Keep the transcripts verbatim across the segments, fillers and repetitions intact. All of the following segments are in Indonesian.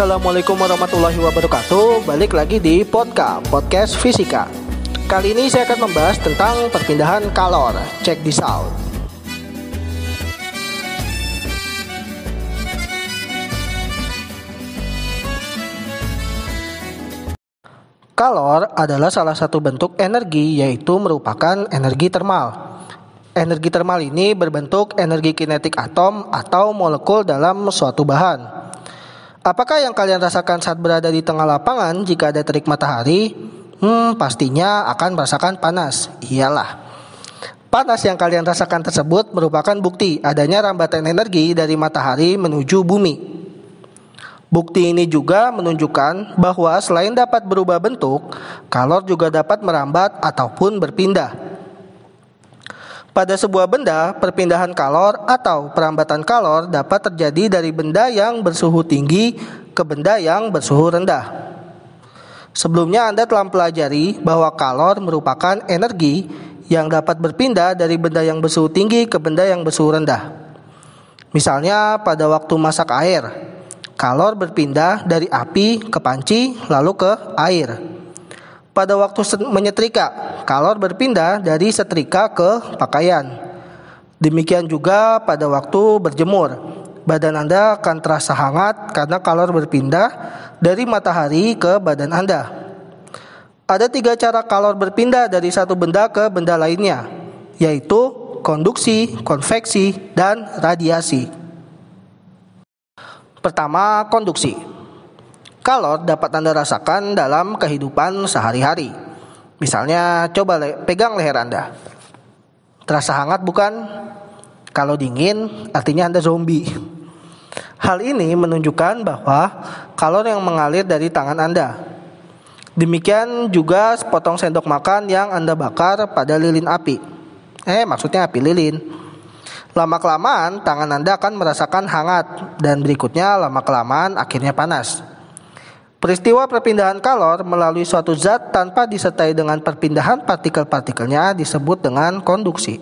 Assalamualaikum warahmatullahi wabarakatuh. Balik lagi di Podcast Podcast Fisika. Kali ini saya akan membahas tentang perpindahan kalor. Check this out. Kalor adalah salah satu bentuk energi, yaitu merupakan energi termal. Energi termal ini berbentuk energi kinetik atom atau molekul dalam suatu bahan. Apakah yang kalian rasakan saat berada di tengah lapangan jika ada terik matahari? Hmm, pastinya akan merasakan panas. Iyalah. Panas yang kalian rasakan tersebut merupakan bukti adanya rambatan energi dari matahari menuju bumi. Bukti ini juga menunjukkan bahwa selain dapat berubah bentuk, kalor juga dapat merambat ataupun berpindah. Pada sebuah benda, perpindahan kalor atau perambatan kalor dapat terjadi dari benda yang bersuhu tinggi ke benda yang bersuhu rendah. Sebelumnya Anda telah mempelajari bahwa kalor merupakan energi yang dapat berpindah dari benda yang bersuhu tinggi ke benda yang bersuhu rendah. Misalnya pada waktu masak air, kalor berpindah dari api ke panci lalu ke air. Pada waktu menyetrika, kalor berpindah dari setrika ke pakaian. Demikian juga pada waktu berjemur, badan Anda akan terasa hangat karena kalor berpindah dari matahari ke badan Anda. Ada tiga cara kalor berpindah dari satu benda ke benda lainnya, yaitu konduksi, konveksi, dan radiasi. Pertama, konduksi. Kalor dapat Anda rasakan dalam kehidupan sehari-hari. Misalnya, coba le- pegang leher Anda. Terasa hangat bukan? Kalau dingin, artinya Anda zombie. Hal ini menunjukkan bahwa kalor yang mengalir dari tangan Anda. Demikian juga sepotong sendok makan yang Anda bakar pada lilin api. Eh, maksudnya api lilin. Lama-kelamaan, tangan Anda akan merasakan hangat, dan berikutnya lama-kelamaan akhirnya panas. Peristiwa perpindahan kalor melalui suatu zat tanpa disertai dengan perpindahan partikel-partikelnya disebut dengan konduksi.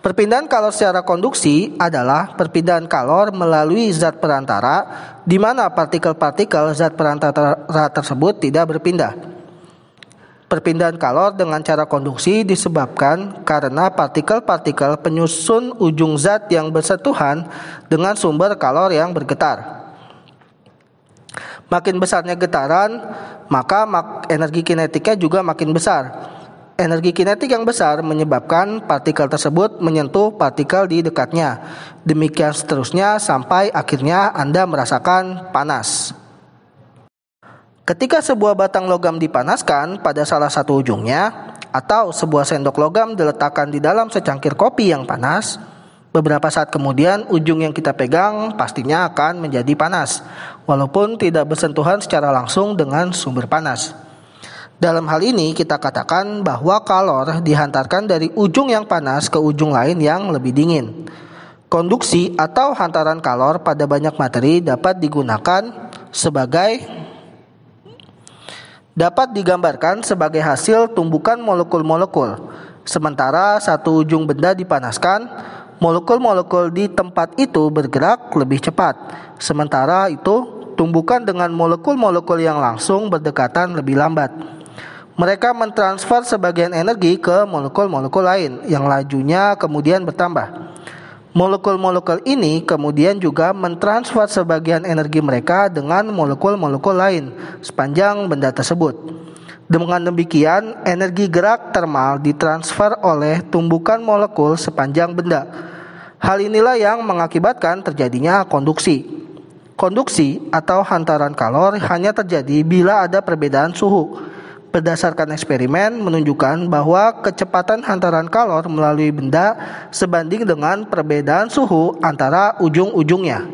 Perpindahan kalor secara konduksi adalah perpindahan kalor melalui zat perantara di mana partikel-partikel zat perantara tersebut tidak berpindah. Perpindahan kalor dengan cara konduksi disebabkan karena partikel-partikel penyusun ujung zat yang bersentuhan dengan sumber kalor yang bergetar. Makin besarnya getaran, maka mak- energi kinetiknya juga makin besar. Energi kinetik yang besar menyebabkan partikel tersebut menyentuh partikel di dekatnya. Demikian seterusnya sampai akhirnya Anda merasakan panas. Ketika sebuah batang logam dipanaskan pada salah satu ujungnya, atau sebuah sendok logam diletakkan di dalam secangkir kopi yang panas, beberapa saat kemudian ujung yang kita pegang pastinya akan menjadi panas, walaupun tidak bersentuhan secara langsung dengan sumber panas. Dalam hal ini kita katakan bahwa kalor dihantarkan dari ujung yang panas ke ujung lain yang lebih dingin. Konduksi atau hantaran kalor pada banyak materi dapat digunakan sebagai dapat digambarkan sebagai hasil tumbukan molekul-molekul. Sementara satu ujung benda dipanaskan, molekul-molekul di tempat itu bergerak lebih cepat. Sementara itu, tumbukan dengan molekul-molekul yang langsung berdekatan lebih lambat. Mereka mentransfer sebagian energi ke molekul-molekul lain yang lajunya kemudian bertambah. Molekul-molekul ini kemudian juga mentransfer sebagian energi mereka dengan molekul-molekul lain sepanjang benda tersebut. Dengan demikian, energi gerak termal ditransfer oleh tumbukan molekul sepanjang benda. Hal inilah yang mengakibatkan terjadinya konduksi. Konduksi atau hantaran kalor hanya terjadi bila ada perbedaan suhu. Berdasarkan eksperimen menunjukkan bahwa kecepatan hantaran kalor melalui benda sebanding dengan perbedaan suhu antara ujung-ujungnya.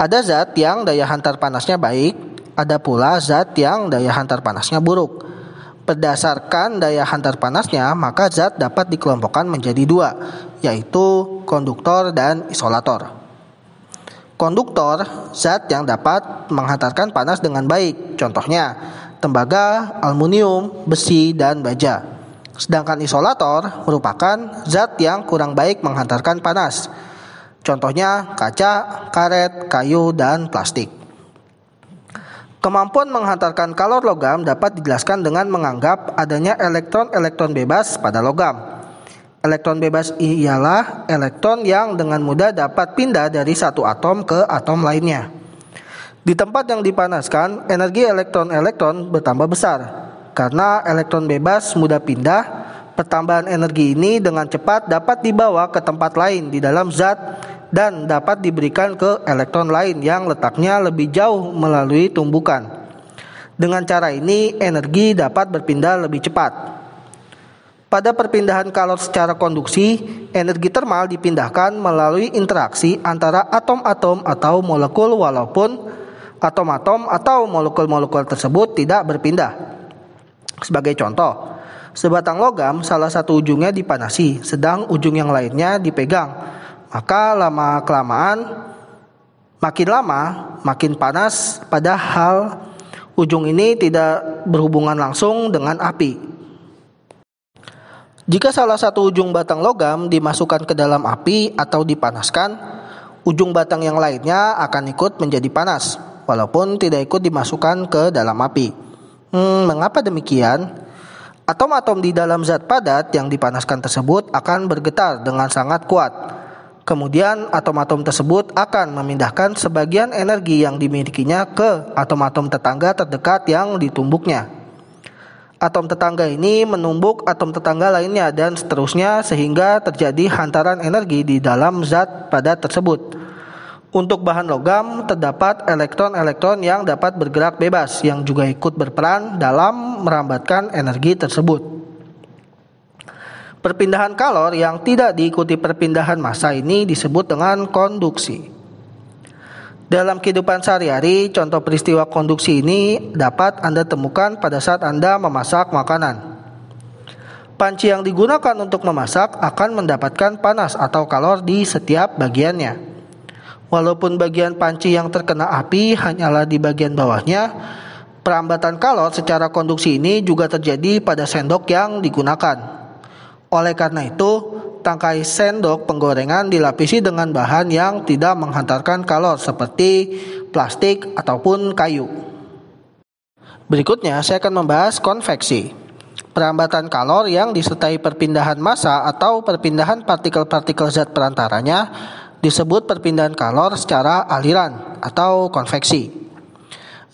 Ada zat yang daya hantar panasnya baik. Ada pula zat yang daya hantar panasnya buruk. Berdasarkan daya hantar panasnya, maka zat dapat dikelompokkan menjadi dua, yaitu konduktor dan isolator. Konduktor, zat yang dapat menghantarkan panas dengan baik, contohnya tembaga, aluminium, besi, dan baja. Sedangkan isolator merupakan zat yang kurang baik menghantarkan panas. Contohnya kaca, karet, kayu, dan plastik. Kemampuan menghantarkan kalor logam dapat dijelaskan dengan menganggap adanya elektron-elektron bebas pada logam. Elektron bebas ialah elektron yang dengan mudah dapat pindah dari satu atom ke atom lainnya. Di tempat yang dipanaskan, energi elektron-elektron bertambah besar. Karena elektron bebas mudah pindah, pertambahan energi ini dengan cepat dapat dibawa ke tempat lain di dalam zat dan dapat diberikan ke elektron lain yang letaknya lebih jauh melalui tumbukan. Dengan cara ini, energi dapat berpindah lebih cepat. Pada perpindahan kalor secara konduksi, energi termal dipindahkan melalui interaksi antara atom-atom atau molekul walaupun atom-atom atau molekul-molekul tersebut tidak berpindah. Sebagai contoh, sebatang logam salah satu ujungnya dipanasi, sedang ujung yang lainnya dipegang. Maka lama-kelamaan, makin lama, makin panas, padahal ujung ini tidak berhubungan langsung dengan api. Jika salah satu ujung batang logam dimasukkan ke dalam api atau dipanaskan, ujung batang yang lainnya akan ikut menjadi panas, walaupun tidak ikut dimasukkan ke dalam api. Hmm, mengapa demikian? Atom-atom di dalam zat padat yang dipanaskan tersebut akan bergetar dengan sangat kuat. Kemudian atom-atom tersebut akan memindahkan sebagian energi yang dimilikinya ke atom-atom tetangga terdekat yang ditumbuknya. Atom tetangga ini menumbuk atom tetangga lainnya dan seterusnya sehingga terjadi hantaran energi di dalam zat padat tersebut. Untuk bahan logam terdapat elektron-elektron yang dapat bergerak bebas yang juga ikut berperan dalam merambatkan energi tersebut. Perpindahan kalor yang tidak diikuti perpindahan massa ini disebut dengan konduksi. Dalam kehidupan sehari-hari, contoh peristiwa konduksi ini dapat Anda temukan pada saat Anda memasak makanan. Panci yang digunakan untuk memasak akan mendapatkan panas atau kalor di setiap bagiannya. Walaupun bagian panci yang terkena api hanyalah di bagian bawahnya, perambatan kalor secara konduksi ini juga terjadi pada sendok yang digunakan. Oleh karena itu, tangkai sendok penggorengan dilapisi dengan bahan yang tidak menghantarkan kalor seperti plastik ataupun kayu. Berikutnya, saya akan membahas konveksi. Perambatan kalor yang disertai perpindahan massa atau perpindahan partikel-partikel zat perantaranya disebut perpindahan kalor secara aliran atau konveksi.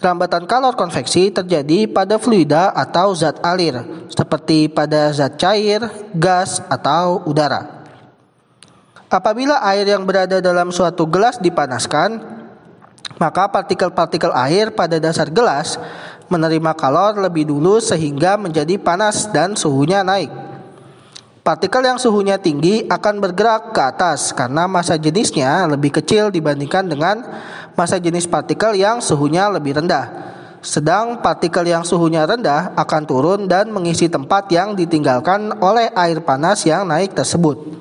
Rambatan kalor konveksi terjadi pada fluida atau zat alir, seperti pada zat cair, gas, atau udara. Apabila air yang berada dalam suatu gelas dipanaskan, maka partikel-partikel air pada dasar gelas menerima kalor lebih dulu sehingga menjadi panas dan suhunya naik. Partikel yang suhunya tinggi akan bergerak ke atas karena massa jenisnya lebih kecil dibandingkan dengan massa jenis partikel yang suhunya lebih rendah. Sedang partikel yang suhunya rendah akan turun dan mengisi tempat yang ditinggalkan oleh air panas yang naik tersebut.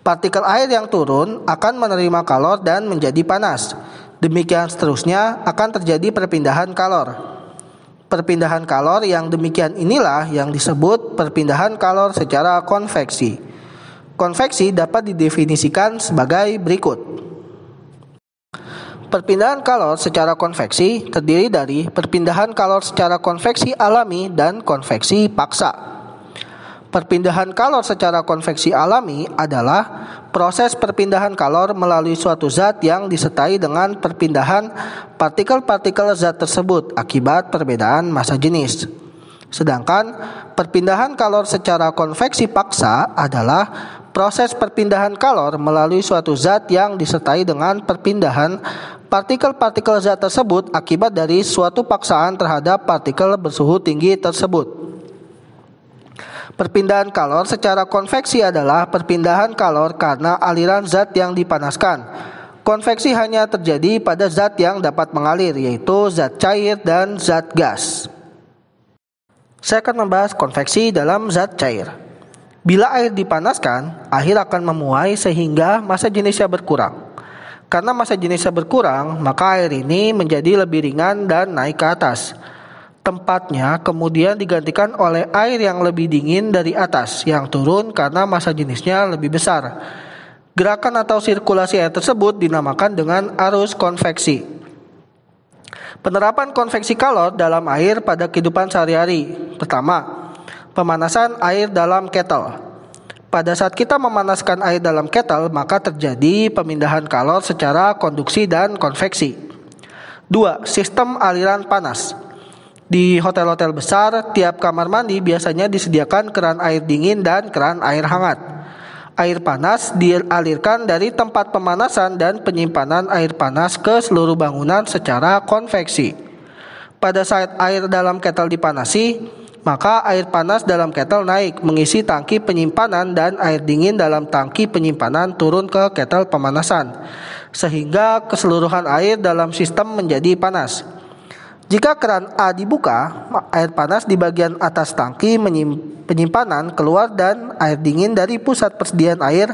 Partikel air yang turun akan menerima kalor dan menjadi panas. Demikian seterusnya akan terjadi perpindahan kalor. Perpindahan kalor yang demikian inilah yang disebut perpindahan kalor secara konveksi. Konveksi dapat didefinisikan sebagai berikut. Perpindahan kalor secara konveksi terdiri dari perpindahan kalor secara konveksi alami dan konveksi paksa. Perpindahan kalor secara konveksi alami adalah proses perpindahan kalor melalui suatu zat yang disertai dengan perpindahan partikel-partikel zat tersebut akibat perbedaan massa jenis. Sedangkan perpindahan kalor secara konveksi paksa adalah proses perpindahan kalor melalui suatu zat yang disertai dengan perpindahan partikel-partikel zat tersebut akibat dari suatu paksaan terhadap partikel bersuhu tinggi tersebut. Perpindahan kalor secara konveksi adalah perpindahan kalor karena aliran zat yang dipanaskan. Konveksi hanya terjadi pada zat yang dapat mengalir, yaitu zat cair dan zat gas. Saya akan membahas konveksi dalam zat cair. Bila air dipanaskan, air akan memuai sehingga massa jenisnya berkurang. Karena massa jenisnya berkurang, maka air ini menjadi lebih ringan dan naik ke atas. Tempatnya kemudian digantikan oleh air yang lebih dingin dari atas yang turun karena massa jenisnya lebih besar. Gerakan atau sirkulasi air tersebut dinamakan dengan arus konveksi. Penerapan konveksi kalor dalam air pada kehidupan sehari-hari. Pertama, pemanasan air dalam ketel. Pada saat kita memanaskan air dalam ketel, maka terjadi pemindahan kalor secara konduksi dan konveksi. Dua, sistem aliran panas. Di hotel-hotel besar, tiap kamar mandi biasanya disediakan keran air dingin dan keran air hangat. Air panas dialirkan dari tempat pemanasan dan penyimpanan air panas ke seluruh bangunan secara konveksi. Pada saat air dalam ketel dipanasi, maka air panas dalam ketel naik, mengisi tangki penyimpanan, dan air dingin dalam tangki penyimpanan turun ke ketel pemanasan, sehingga keseluruhan air dalam sistem menjadi panas. Jika keran A dibuka, air panas di bagian atas tangki penyimpanan keluar dan air dingin dari pusat persediaan air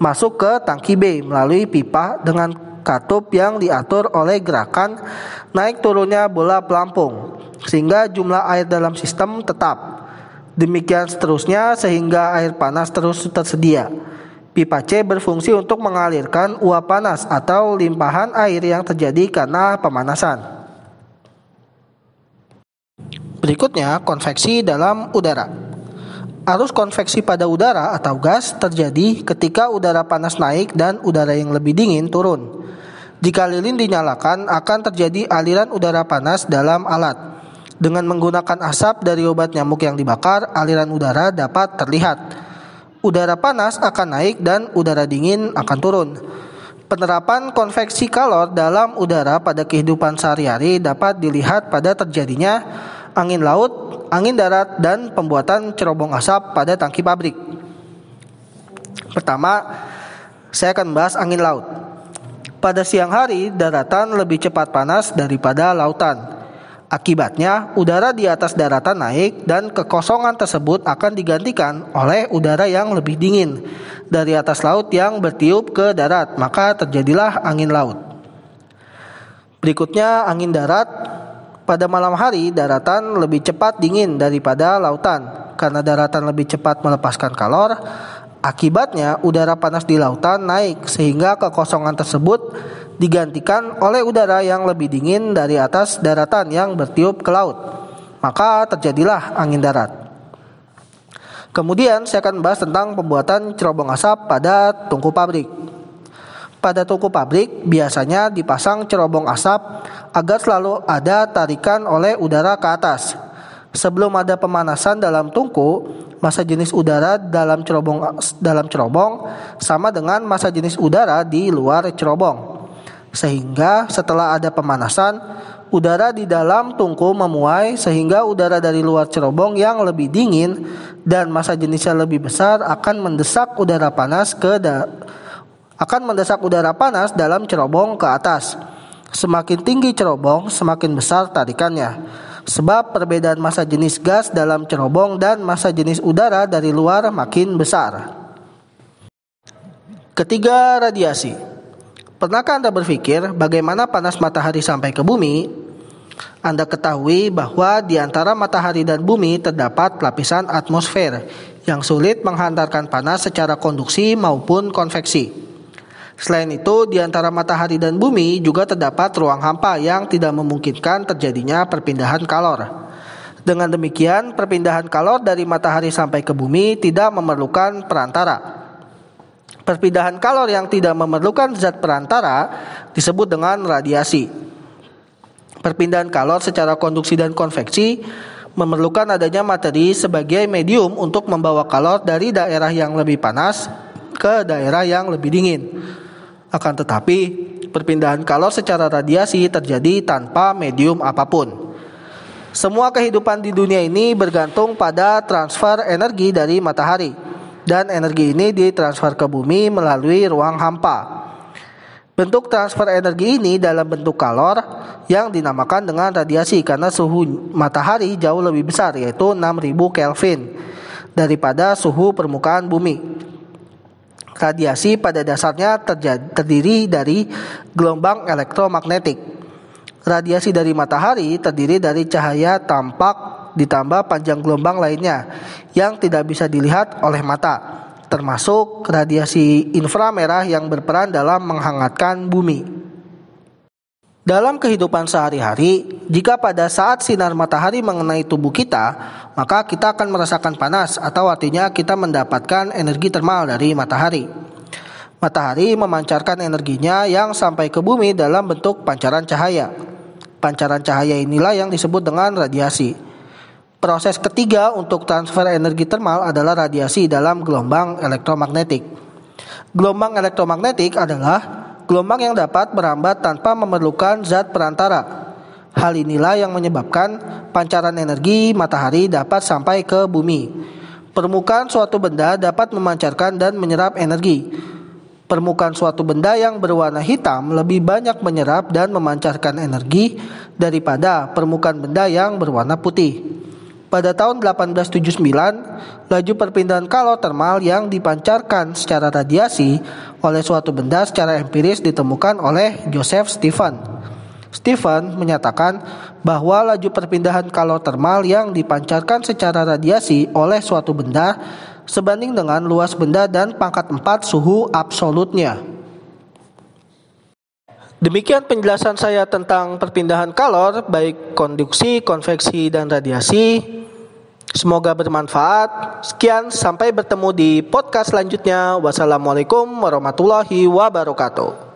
masuk ke tangki B melalui pipa dengan katup yang diatur oleh gerakan naik turunnya bola pelampung, sehingga jumlah air dalam sistem tetap. Demikian seterusnya sehingga air panas terus tersedia. Pipa C berfungsi untuk mengalirkan uap panas atau limpahan air yang terjadi karena pemanasan. Berikutnya, konveksi dalam udara. Arus konveksi pada udara atau gas terjadi ketika udara panas naik dan udara yang lebih dingin turun. Jika lilin dinyalakan, akan terjadi aliran udara panas dalam alat. Dengan menggunakan asap dari obat nyamuk yang dibakar, aliran udara dapat terlihat. Udara panas akan naik dan udara dingin akan turun. Penerapan konveksi kalor dalam udara pada kehidupan sehari-hari dapat dilihat pada terjadinya angin laut, angin darat, dan pembuatan cerobong asap pada tangki pabrik. Pertama, saya akan bahas angin laut. Pada siang hari, daratan lebih cepat panas daripada lautan. Akibatnya, udara di atas daratan naik dan kekosongan tersebut akan digantikan oleh udara yang lebih dingin dari atas laut yang bertiup ke darat, maka terjadilah angin laut. Berikutnya, angin darat. Pada malam hari, daratan lebih cepat dingin daripada lautan. Karena daratan lebih cepat melepaskan kalor, akibatnya udara panas di lautan naik sehingga kekosongan tersebut digantikan oleh udara yang lebih dingin dari atas daratan yang bertiup ke laut, maka terjadilah angin darat. Kemudian saya akan bahas tentang pembuatan cerobong asap pada tungku pabrik. Pada tungku pabrik biasanya dipasang cerobong asap agar selalu ada tarikan oleh udara ke atas. Sebelum ada pemanasan dalam tungku, massa jenis udara dalam cerobong dalam cerobong sama dengan massa jenis udara di luar cerobong. Sehingga setelah ada pemanasan, udara di dalam tungku memuai sehingga udara dari luar cerobong yang lebih dingin dan massa jenisnya lebih besar akan mendesak udara panas ke da- akan mendesak udara panas dalam cerobong ke atas. Semakin tinggi cerobong, semakin besar tarikannya. Sebab perbedaan massa jenis gas dalam cerobong dan massa jenis udara dari luar makin besar. Ketiga, radiasi. Pernahkah Anda berpikir bagaimana panas matahari sampai ke bumi? Anda ketahui bahwa di antara matahari dan bumi terdapat lapisan atmosfer yang sulit menghantarkan panas secara konduksi maupun konveksi. Selain itu, di antara matahari dan bumi juga terdapat ruang hampa yang tidak memungkinkan terjadinya perpindahan kalor. Dengan demikian, perpindahan kalor dari matahari sampai ke bumi tidak memerlukan perantara. Perpindahan kalor yang tidak memerlukan zat perantara disebut dengan radiasi. Perpindahan kalor secara konduksi dan konveksi memerlukan adanya materi sebagai medium untuk membawa kalor dari daerah yang lebih panas ke daerah yang lebih dingin. Akan tetapi, perpindahan kalor secara radiasi terjadi tanpa medium apapun. Semua kehidupan di dunia ini bergantung pada transfer energi dari matahari. Dan energi ini ditransfer ke bumi melalui ruang hampa. Bentuk transfer energi ini dalam bentuk kalor yang dinamakan dengan radiasi karena suhu matahari jauh lebih besar, yaitu enam ribu Kelvin daripada suhu permukaan bumi. Radiasi pada dasarnya terjadi, terdiri dari gelombang elektromagnetik. Radiasi dari matahari terdiri dari cahaya tampak ditambah panjang gelombang lainnya yang tidak bisa dilihat oleh mata. termasuk radiasi inframerah yang berperan dalam menghangatkan bumi. Dalam kehidupan sehari-hari, jika pada saat sinar matahari mengenai tubuh kita, maka kita akan merasakan panas atau artinya kita mendapatkan energi termal dari matahari. Matahari memancarkan energinya yang sampai ke bumi dalam bentuk pancaran cahaya. Pancaran cahaya inilah yang disebut dengan radiasi. Proses ketiga untuk transfer energi termal adalah radiasi dalam gelombang elektromagnetik. Gelombang elektromagnetik adalah gelombang yang dapat merambat tanpa memerlukan zat perantara. Hal inilah yang menyebabkan pancaran energi matahari dapat sampai ke bumi. Permukaan suatu benda dapat memancarkan dan menyerap energi. Permukaan suatu benda yang berwarna hitam lebih banyak menyerap dan memancarkan energi daripada permukaan benda yang berwarna putih. Pada tahun delapan belas tujuh puluh sembilan, laju perpindahan kalor termal yang dipancarkan secara radiasi oleh suatu benda secara empiris ditemukan oleh Joseph Stefan. Stefan menyatakan bahwa laju perpindahan kalor termal yang dipancarkan secara radiasi oleh suatu benda sebanding dengan luas benda dan pangkat empat suhu absolutnya. Demikian penjelasan saya tentang perpindahan kalor, baik konduksi, konveksi, dan radiasi. Semoga bermanfaat. Sekian, sampai bertemu di podcast selanjutnya. Wassalamualaikum warahmatullahi wabarakatuh.